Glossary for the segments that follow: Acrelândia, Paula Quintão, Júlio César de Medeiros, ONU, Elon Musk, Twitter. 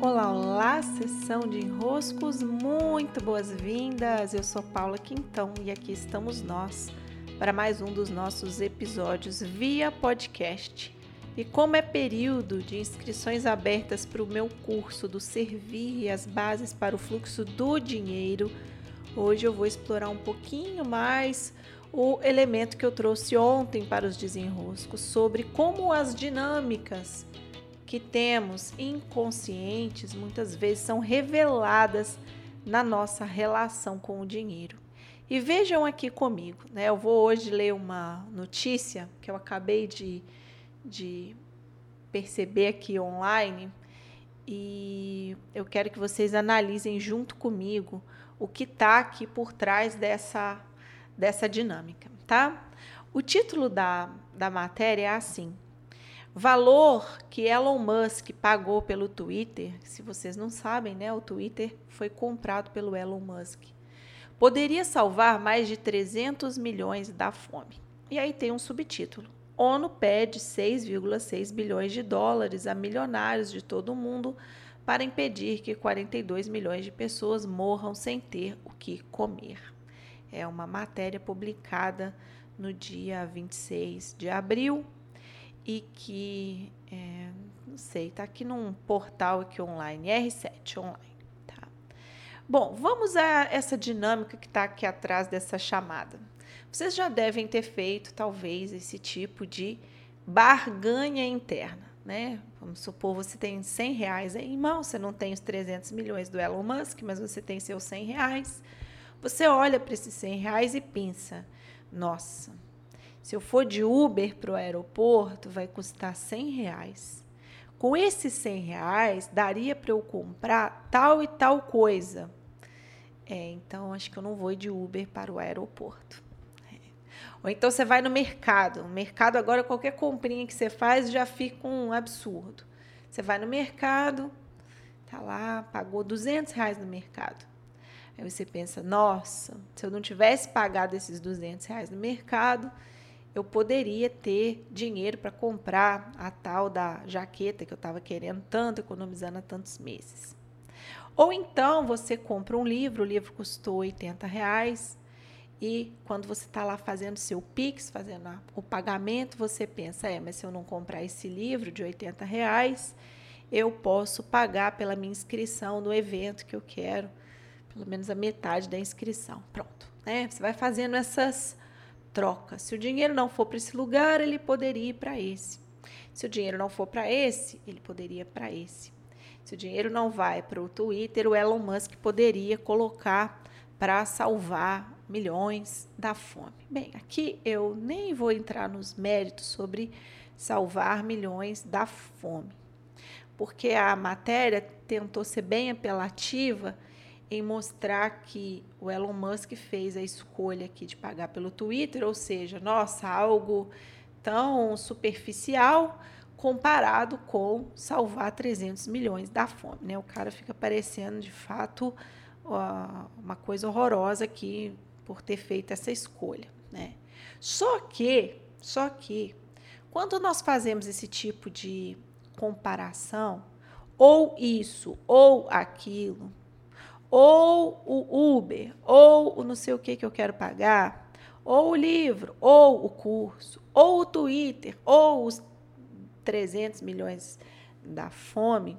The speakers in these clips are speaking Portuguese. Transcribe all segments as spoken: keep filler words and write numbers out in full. Olá, olá, sessão de enroscos, muito boas-vindas! Eu sou Paula Quintão e aqui estamos nós para mais um dos nossos episódios via podcast. E como é período de inscrições abertas para o meu curso do Servir e as Bases para o Fluxo do Dinheiro, hoje eu vou explorar um pouquinho mais o elemento que eu trouxe ontem para os desenroscos sobre como as dinâmicas que temos inconscientes muitas vezes são reveladas na nossa relação com o dinheiro. E vejam aqui comigo, né? Eu vou hoje ler uma notícia que eu acabei de, de perceber aqui online e eu quero que vocês analisem junto comigo o que está aqui por trás dessa, dessa dinâmica, tá? O título da, da matéria é assim: valor que Elon Musk pagou pelo Twitter, se vocês não sabem, né, o Twitter foi comprado pelo Elon Musk, poderia salvar mais de trezentos milhões da fome. E aí tem um subtítulo: ONU pede seis vírgula seis bilhões de dólares a milionários de todo o mundo para impedir que quarenta e dois milhões de pessoas morram sem ter o que comer. É uma matéria publicada no dia vinte e seis de abril, e que, é, não sei, está aqui num portal aqui online, R sete online. Tá? Bom, vamos a essa dinâmica que está aqui atrás dessa chamada. Vocês já devem ter feito, talvez, esse tipo de barganha interna, né? Vamos supor, você tem cem reais aí em mão, você não tem os trezentos milhões do Elon Musk, mas você tem seus cem reais. Você olha para esses cem reais e pensa, nossa, se eu for de Uber para o aeroporto, vai custar cem reais. Com esses cem reais, daria para eu comprar tal e tal coisa. É, então, acho que eu não vou de Uber para o aeroporto. É. Ou então, você vai no mercado. No mercado, agora, qualquer comprinha que você faz, já fica um absurdo. Você vai no mercado, tá lá, pagou duzentos reais no mercado. Aí você pensa, nossa, se eu não tivesse pagado esses duzentos reais no mercado, eu poderia ter dinheiro para comprar a tal da jaqueta que eu estava querendo tanto, economizando há tantos meses. Ou então você compra um livro, o livro custou oitenta reais, e quando você está lá fazendo seu Pix, fazendo o pagamento, você pensa, é, mas se eu não comprar esse livro de oitenta reais, eu posso pagar pela minha inscrição no evento que eu quero, pelo menos a metade da inscrição. Pronto, né? Você vai fazendo essas troca. Se o dinheiro não for para esse lugar, ele poderia ir para esse. Se o dinheiro não for para esse, ele poderia ir para esse. Se o dinheiro não vai para o Twitter, o Elon Musk poderia colocar para salvar milhões da fome. Bem, aqui eu nem vou entrar nos méritos sobre salvar milhões da fome, porque a matéria tentou ser bem apelativa em mostrar que o Elon Musk fez a escolha aqui de pagar pelo Twitter, ou seja, nossa, algo tão superficial comparado com salvar trezentos milhões da fome, né? O cara fica parecendo, de fato, uma coisa horrorosa aqui por ter feito essa escolha, né? Só que, só que, quando nós fazemos esse tipo de comparação, ou isso, ou aquilo, ou o Uber, ou o não sei o que que eu quero pagar, ou o livro, ou o curso, ou o Twitter, ou os trezentos milhões da fome,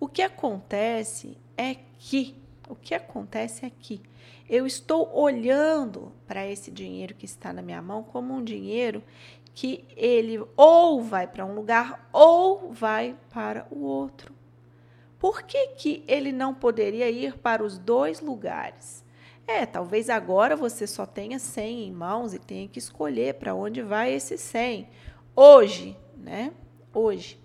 o que acontece é que, o que acontece é que eu estou olhando para esse dinheiro que está na minha mão como um dinheiro que ele ou vai para um lugar ou vai para o outro. Por que que ele não poderia ir para os dois lugares? É, talvez agora você só tenha cem em mãos e tenha que escolher para onde vai esse cem. Hoje, né? Hoje.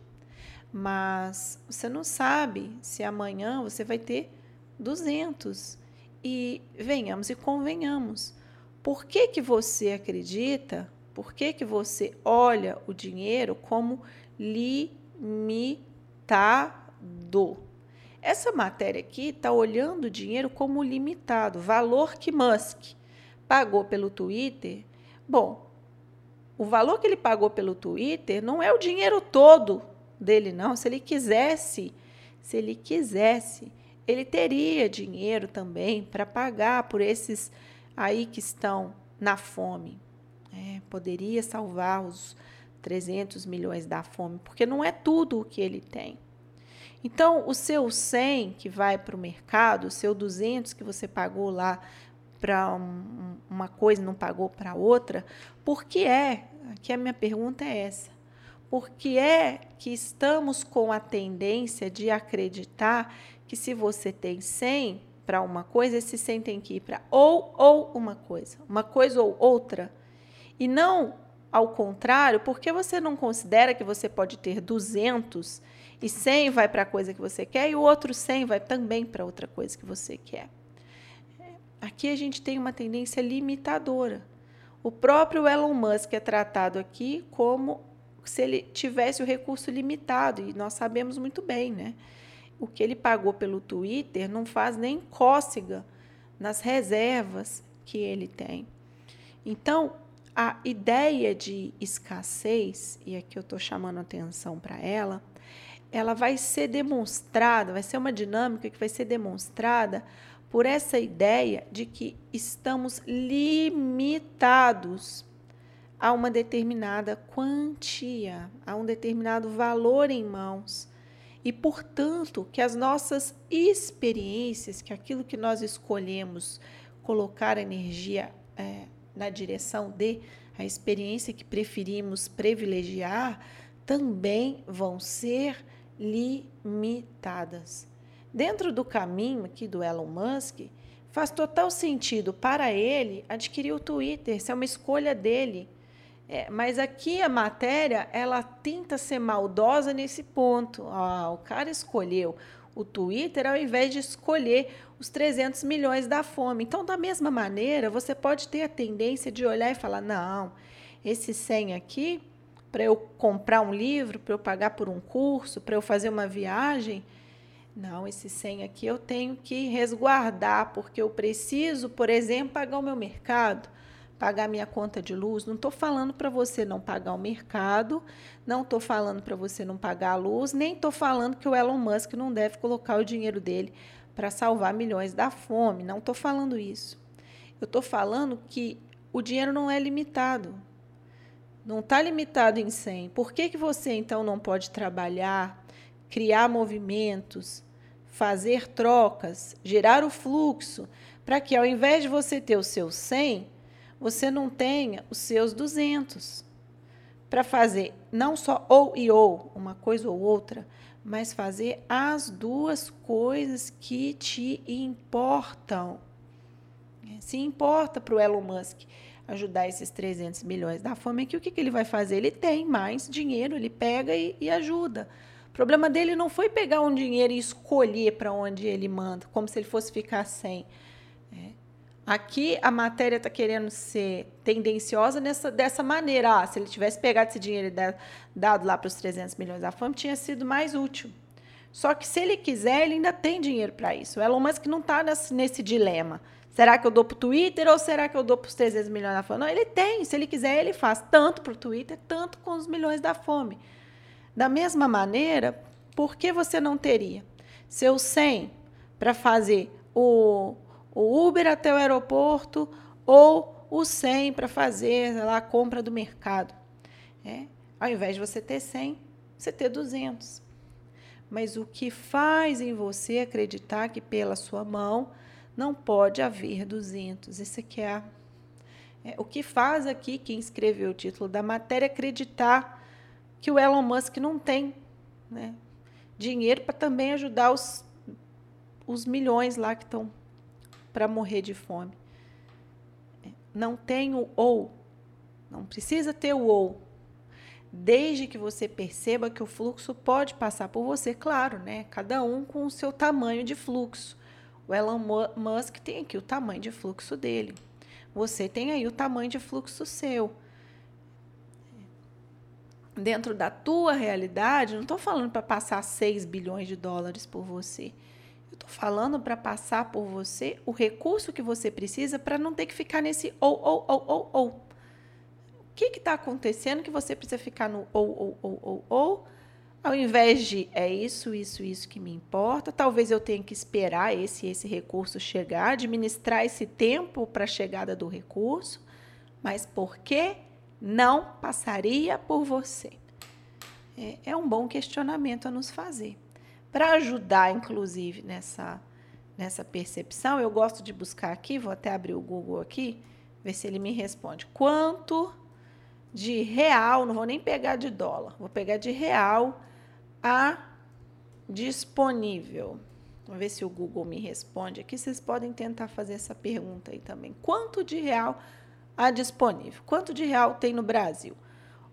Mas você não sabe se amanhã você vai ter duzentos. E venhamos e convenhamos. Por que que você acredita? Por que que você olha o dinheiro como limitado? Essa matéria aqui está olhando o dinheiro como limitado. Valor que Musk pagou pelo Twitter. Bom, o valor que ele pagou pelo Twitter não é o dinheiro todo dele, não. Se ele quisesse se ele quisesse, ele teria dinheiro também para pagar por esses aí que estão na fome. É, poderia salvar os trezentos milhões da fome, porque não é tudo o que ele tem. Então, o seu cem que vai para o mercado, o seu duzentos que você pagou lá para um, uma coisa e não pagou para outra, por que é? Aqui a minha pergunta é essa. Por que é que estamos com a tendência de acreditar que se você tem cem para uma coisa, esse cem tem que ir para ou, ou uma coisa, uma coisa ou outra, e não ao contrário? Por que você não considera que você pode ter duzentos e cem vai para a coisa que você quer e o outro cem vai também para outra coisa que você quer? Aqui a gente tem uma tendência limitadora. O próprio Elon Musk é tratado aqui como se ele tivesse o recurso limitado, e nós sabemos muito bem, né? O que ele pagou pelo Twitter não faz nem cócega nas reservas que ele tem. Então, a ideia de escassez, e aqui eu estou chamando atenção para ela, ela vai ser demonstrada, vai ser uma dinâmica que vai ser demonstrada por essa ideia de que estamos limitados a uma determinada quantia, a um determinado valor em mãos, e, portanto, que as nossas experiências, que aquilo que nós escolhemos colocar energia é, na direção de, a experiência que preferimos privilegiar, também vão ser limitadas. Dentro do caminho aqui do Elon Musk, faz total sentido para ele adquirir o Twitter, isso é uma escolha dele. É, mas aqui a matéria, ela tenta ser maldosa nesse ponto. Ah, o cara escolheu o Twitter ao invés de escolher os trezentos milhões da fome. Então, da mesma maneira, você pode ter a tendência de olhar e falar, não, esse cem aqui, para eu comprar um livro, para eu pagar por um curso, para eu fazer uma viagem, não, esse cem aqui eu tenho que resguardar, porque eu preciso, por exemplo, pagar o meu mercado, pagar minha conta de luz. Não estou falando para você não pagar o mercado, não estou falando para você não pagar a luz, nem estou falando que o Elon Musk não deve colocar o dinheiro dele para salvar milhões da fome, não estou falando isso. Eu estou falando que o dinheiro não é limitado, não está limitado em cem. Por que que você, então, não pode trabalhar, criar movimentos, fazer trocas, gerar o fluxo, para que, ao invés de você ter os seus cem, você não tenha os seus duzentos, para fazer não só ou e ou, uma coisa ou outra, mas fazer as duas coisas que te importam? Se importa para o Elon Musk ajudar esses trezentos milhões da fome, que o que, que ele vai fazer? Ele tem mais dinheiro, ele pega e, e ajuda. O problema dele não foi pegar um dinheiro e escolher para onde ele manda, como se ele fosse ficar sem. É. Aqui a matéria está querendo ser tendenciosa nessa, dessa maneira. Ah, se ele tivesse pegado esse dinheiro e dado lá para os trezentos milhões da fome, tinha sido mais útil. Só que se ele quiser, ele ainda tem dinheiro para isso. O Elon Musk não está nesse, nesse dilema. Será que eu dou para o Twitter ou será que eu dou para os trezentos milhões da fome? Não, ele tem. Se ele quiser, ele faz tanto para o Twitter, tanto com os milhões da fome. Da mesma maneira, por que você não teria seus cem para fazer o... o Uber até o aeroporto, ou o cem para fazer sei lá, a compra do mercado? É, ao invés de você ter cem, você ter duzentos. Mas o que faz em você acreditar que pela sua mão não pode haver duzentos? Isso aqui é, a, é o que faz aqui quem escreveu o título da matéria acreditar que o Elon Musk não tem, né, dinheiro para também ajudar os, os milhões lá que estão para morrer de fome. Não tem o ou, não precisa ter o ou, desde que você perceba que o fluxo pode passar por você, claro, né? Cada um com o seu tamanho de fluxo. O Elon Musk tem aqui o tamanho de fluxo dele, você tem aí o tamanho de fluxo seu. Dentro da tua realidade, não estou falando para passar seis bilhões de dólares por você, eu estou falando para passar por você o recurso que você precisa para não ter que ficar nesse ou, ou, ou, ou, ou. O que está acontecendo que você precisa ficar no ou, ou, ou, ou, ou, Ao invés de é isso, isso, isso que me importa, talvez eu tenha que esperar esse, esse recurso chegar, administrar esse tempo para a chegada do recurso, mas por que não passaria por você? É, é um bom questionamento a nos fazer. Para ajudar, inclusive, nessa, nessa percepção, eu gosto de buscar aqui, vou até abrir o Google aqui, ver se ele me responde. Quanto de real, não vou nem pegar de dólar, vou pegar de real a disponível. Vamos ver se o Google me responde aqui. Vocês podem tentar fazer essa pergunta aí também. Quanto de real a disponível? Quanto de real tem no Brasil?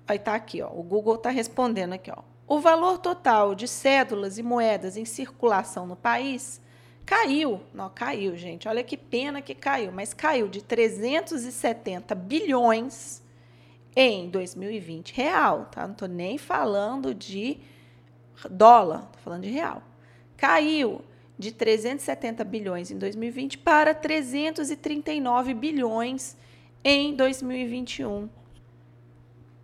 Aí tá aqui, ó. O Google tá respondendo aqui, ó. O valor total de cédulas e moedas em circulação no país caiu. Não, caiu, gente. Olha que pena que caiu, mas caiu de trezentos e setenta bilhões em dois mil e vinte real, tá? Não estou nem falando de dólar, estou falando de real. Caiu de trezentos e setenta bilhões em dois mil e vinte para trezentos e trinta e nove bilhões em dois mil e vinte e um.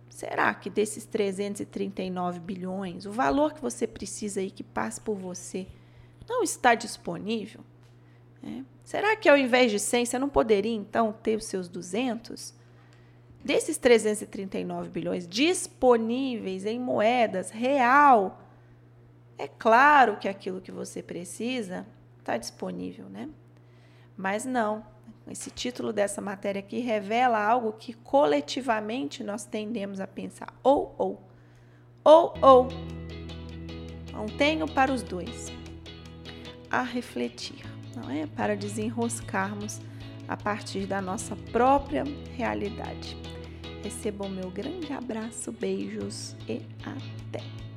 Será que desses trezentos e trinta e nove bilhões, o valor que você precisa aí que passe por você não está disponível? É. Será que ao invés de cem, você não poderia então ter os seus duzentos? Desses trezentos e trinta e nove bilhões disponíveis em moedas real, é claro que aquilo que você precisa está disponível, né? Mas não. Esse título dessa matéria aqui revela algo que coletivamente nós tendemos a pensar. Ou, ou. Ou, ou. Não tenho para os dois. A refletir, não é? Para desenroscarmos a partir da nossa própria realidade. Recebam meu grande abraço, beijos e até!